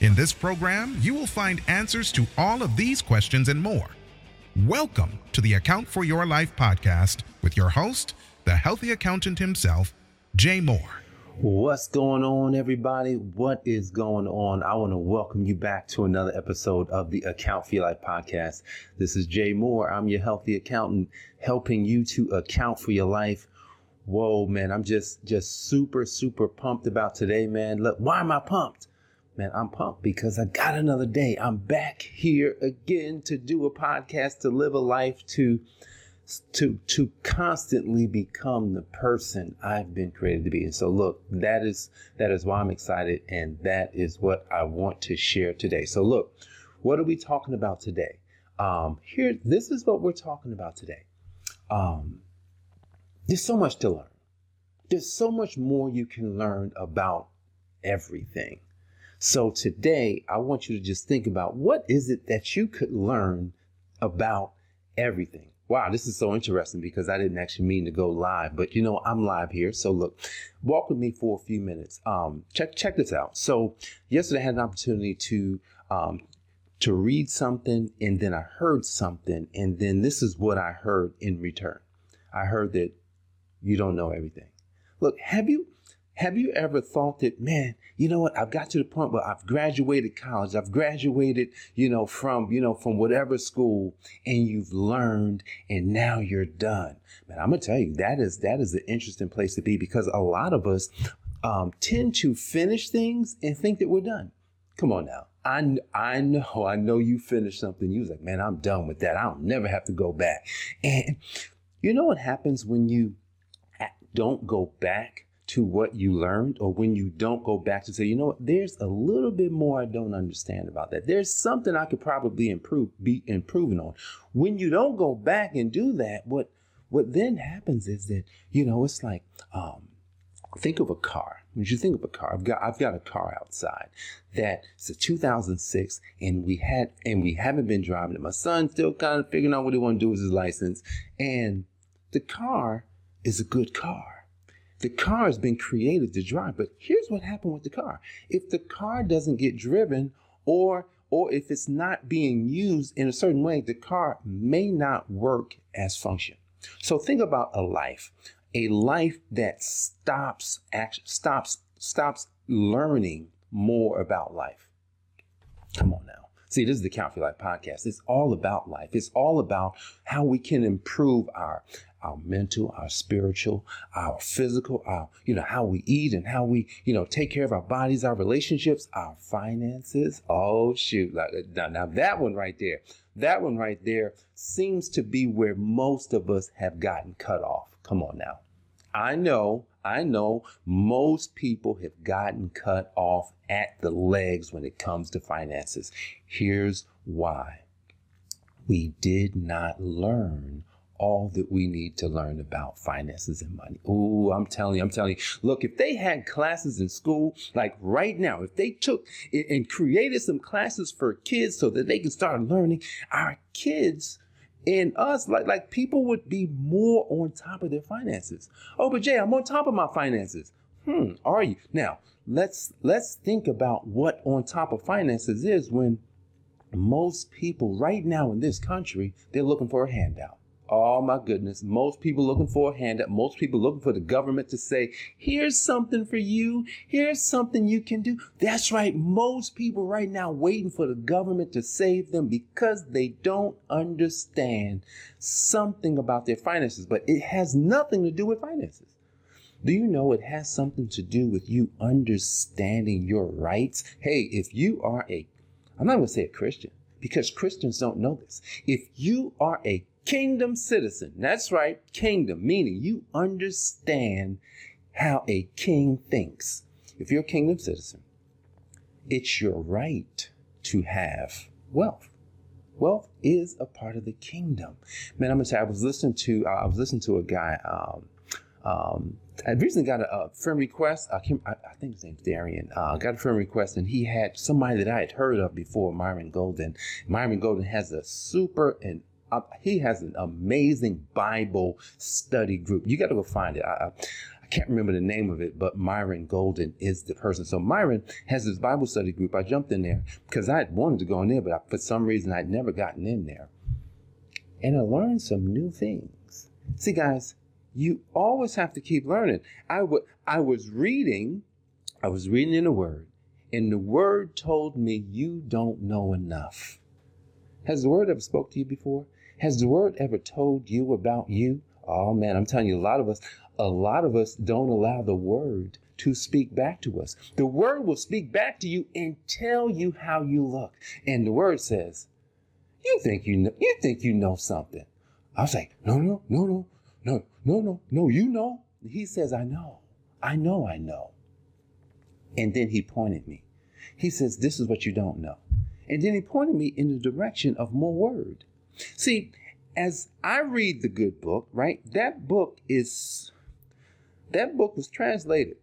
In this program, you will find answers to all of these questions and more. Welcome to the Account for Your Life podcast with your host, the healthy accountant himself, Jay Moore. What's going on, everybody? What is going on? I want to welcome you back to another episode of the Account for Your Life podcast. This is Jay Moore. I'm your healthy accountant, helping you to account for your life. Whoa, man, I'm just super pumped about today, man. Look, why am I pumped? Man, I'm pumped because I got another day. I'm back here again to do a podcast, to live a life, to constantly become the person I've been created to be. And so look, that is why I'm excited, and that is what I want to share today. So look, what are we talking about today? This is what we're talking about today. There's so much to learn. There's so much more you can learn about everything. So today, I want you to just think about, what is it that you could learn about everything? Wow, this is so interesting because I didn't actually mean to go live, but you know, I'm live here. So look, walk with me for a few minutes. Check this out. So yesterday I had an opportunity to read something, and then I heard something, and then this is what I heard in return. I heard that you don't know everything. Look, have you ever thought that, man, you know what? I've got to the point where I've graduated college. I've graduated, from whatever school, and you've learned, and now you're done. Man, I'm going to tell you, that is an interesting place to be, because a lot of us tend to finish things and think that we're done. Come on now. I know you finished something. You was like, man, I'm done with that. I'll never have to go back. And you know what happens when you don't go back to what you learned, or when you don't go back to say, you know what, there's a little bit more I don't understand about that. There's something I could probably be improving on. When you don't go back and do that, what then happens is that, you know, it's like, think of a car. When you think of a car, I've got a car outside that's a 2006, and we haven't been driving it. My son's still kind of figuring out what he want to do with his license, and the car is a good car. The car has been created to drive, but here's what happened with the car. If the car doesn't get driven, or if it's not being used in a certain way, the car may not work as function. So think about a life. A life that stops learning more about life. Come on now. See, this is the Account for Your Life podcast. It's all about life. It's all about how we can improve our mental, our spiritual, our physical, how we eat and how we, take care of our bodies, our relationships, our finances. Oh, shoot. Now that one right there seems to be where most of us have gotten cut off. Come on now. I know most people have gotten cut off at the legs when it comes to finances. Here's why. We did not learn all that we need to learn about finances and money. Ooh, I'm telling you. Look, if they had classes in school, like right now, if they took and created some classes for kids so that they can start learning, our kids and us, like people would be more on top of their finances. Oh, but Jay, I'm on top of my finances. Are you? Now, let's think about what on top of finances is, when most people right now in this country, they're looking for a handout. Oh, my goodness. Most people looking for a handout. Most people looking for the government to say, here's something for you. Here's something you can do. That's right. Most people right now waiting for the government to save them because they don't understand something about their finances. But it has nothing to do with finances. Do you know it has something to do with you understanding your rights? Hey, if you are I'm not going to say a Christian, because Christians don't know this. If you are a kingdom citizen. That's right. Kingdom, meaning you understand how a king thinks. If you're a kingdom citizen, it's your right to have wealth. Wealth is a part of the kingdom. Man, I'm gonna say I was listening to a guy. I recently got a friend request. I think his name's Darian. Got a friend request, and he had somebody that I had heard of before, Myron Golden. Myron Golden has a he has an amazing Bible study group. You got to go find it. I can't remember the name of it, but Myron Golden is the person. So Myron has this Bible study group. I jumped in there because I had wanted to go in there, but for some reason I'd never gotten in there. And I learned some new things. See, guys, you always have to keep learning. I was reading in the Word, and the Word told me you don't know enough. Has the Word ever spoke to you before? Has the Word ever told you about you? Oh, man, I'm telling you, a lot of us don't allow the Word to speak back to us. The Word will speak back to you and tell you how you look. And the Word says, you think you know something. I was like, no, you know. He says, I know. And then he pointed me. He says, this is what you don't know. And then he pointed me in the direction of more Word. See, as I read the good book, right, that book was translated.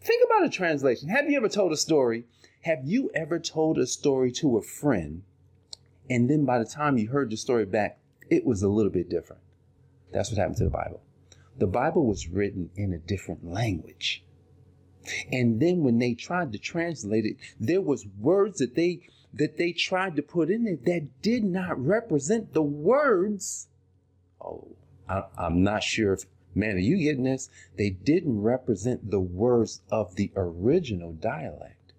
Think about a translation. Have you ever told a story to a friend, and then by the time you heard the story back, it was a little bit different? That's what happened to the Bible. The Bible was written in a different language. And then when they tried to translate it, there was words that they tried to put in it that did not represent the words. Oh, I'm not sure if, man, are you getting this? They didn't represent the words of the original dialect.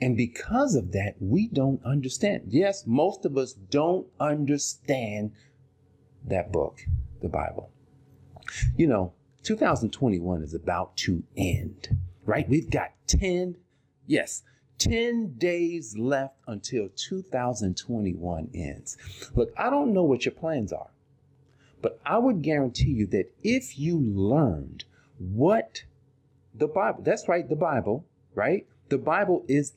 And because of that, we don't understand. Yes, most of us don't understand that book, the Bible. 2021 is about to end. Right? We've got 10 days left until 2021 ends. Look, I don't know what your plans are, but I would guarantee you that if you learned what the Bible, that's right, the Bible, right? The Bible has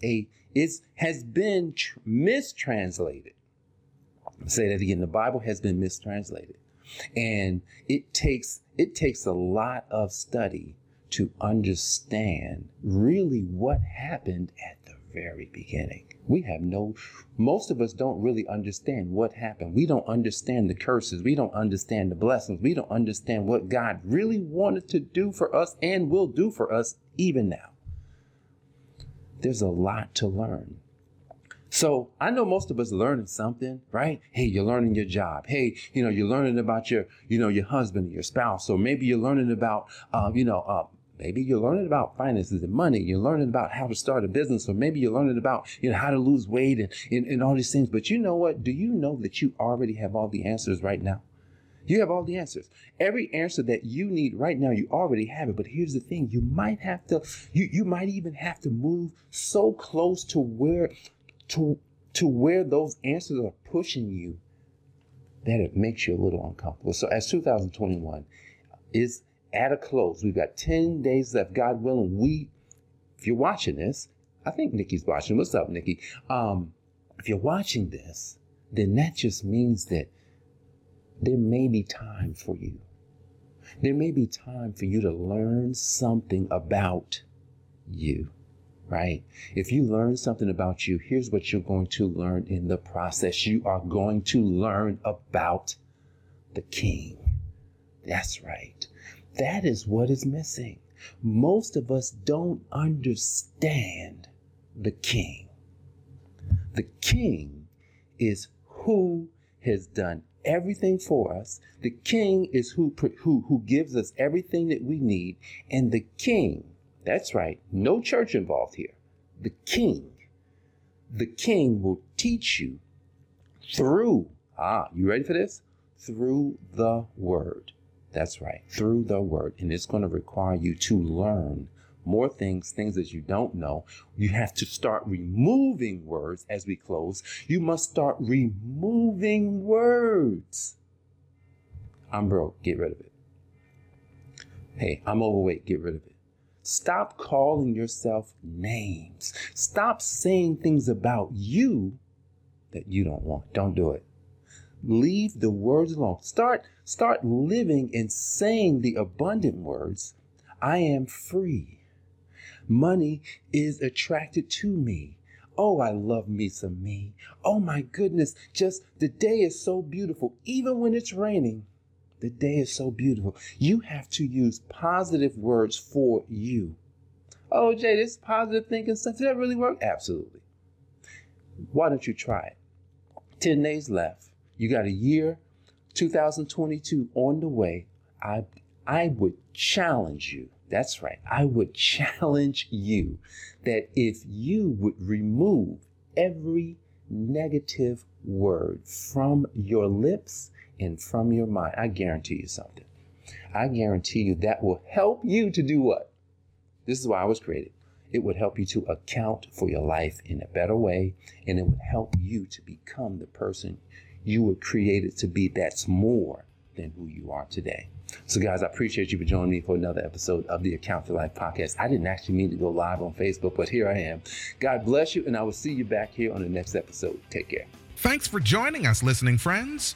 been mistranslated. I'll say that again. The Bible has been mistranslated, and it takes a lot of study to understand really what happened at the very beginning. Most of us don't really understand what happened. We don't understand the curses. We don't understand the blessings. We don't understand what God really wanted to do for us and will do for us even now. There's a lot to learn. So I know most of us learning something, right? Hey, you're learning your job. Hey, you're learning about your husband or your spouse. So maybe you're learning about, maybe you're learning about finances and money. You're learning about how to start a business, or maybe you're learning about, how to lose weight and all these things. But you know what? Do you know that you already have all the answers right now? You have all the answers. Every answer that you need right now, you already have it. But here's the thing. You might have to, you might even have to move so close to where those answers are pushing you that it makes you a little uncomfortable. So as 2021 is at a close, we've got 10 days left. God willing, if you're watching this, I think Nikki's watching. What's up, Nikki? If you're watching this, then that just means that there may be time for you. There may be time for you to learn something about you, right? If you learn something about you, here's what you're going to learn in the process. You are going to learn about the King. That's right. That is what is missing. Most of us don't understand the King. The King is who has done everything for us. The King is who gives us everything that we need. And the King, that's right, no church involved here. The King will teach you through, you ready for this? Through the Word. That's right, through the Word. And it's going to require you to learn more things that you don't know. You have to start removing words as we close. You must start removing words. I'm broke, get rid of it. Hey, I'm overweight, get rid of it. Stop calling yourself names. Stop saying things about you that you don't want. Don't do it. Leave the words alone. Start living and saying the abundant words. I am free. Money is attracted to me. Oh, I love me some me. Oh my goodness, just the day is so beautiful. Even when it's raining, the day is so beautiful. You have to use positive words for you. Oh, Jay, this positive thinking stuff, did that really work? Absolutely. Why don't you try it? 10 days left. You got a year, 2022 on the way. I would challenge you. That's right. I would challenge you that if you would remove every negative word from your lips and from your mind, I guarantee you something. I guarantee you that will help you to do what? This is why I was created. It would help you to account for your life in a better way, and it would help you to become the person you were created to be. That's more than who you are today. So guys, I appreciate you for joining me for another episode of the Account for Life podcast. I didn't actually mean to go live on Facebook, but here I am. God bless you, and I will see you back here on the next episode. Take care. Thanks for joining us, listening friends.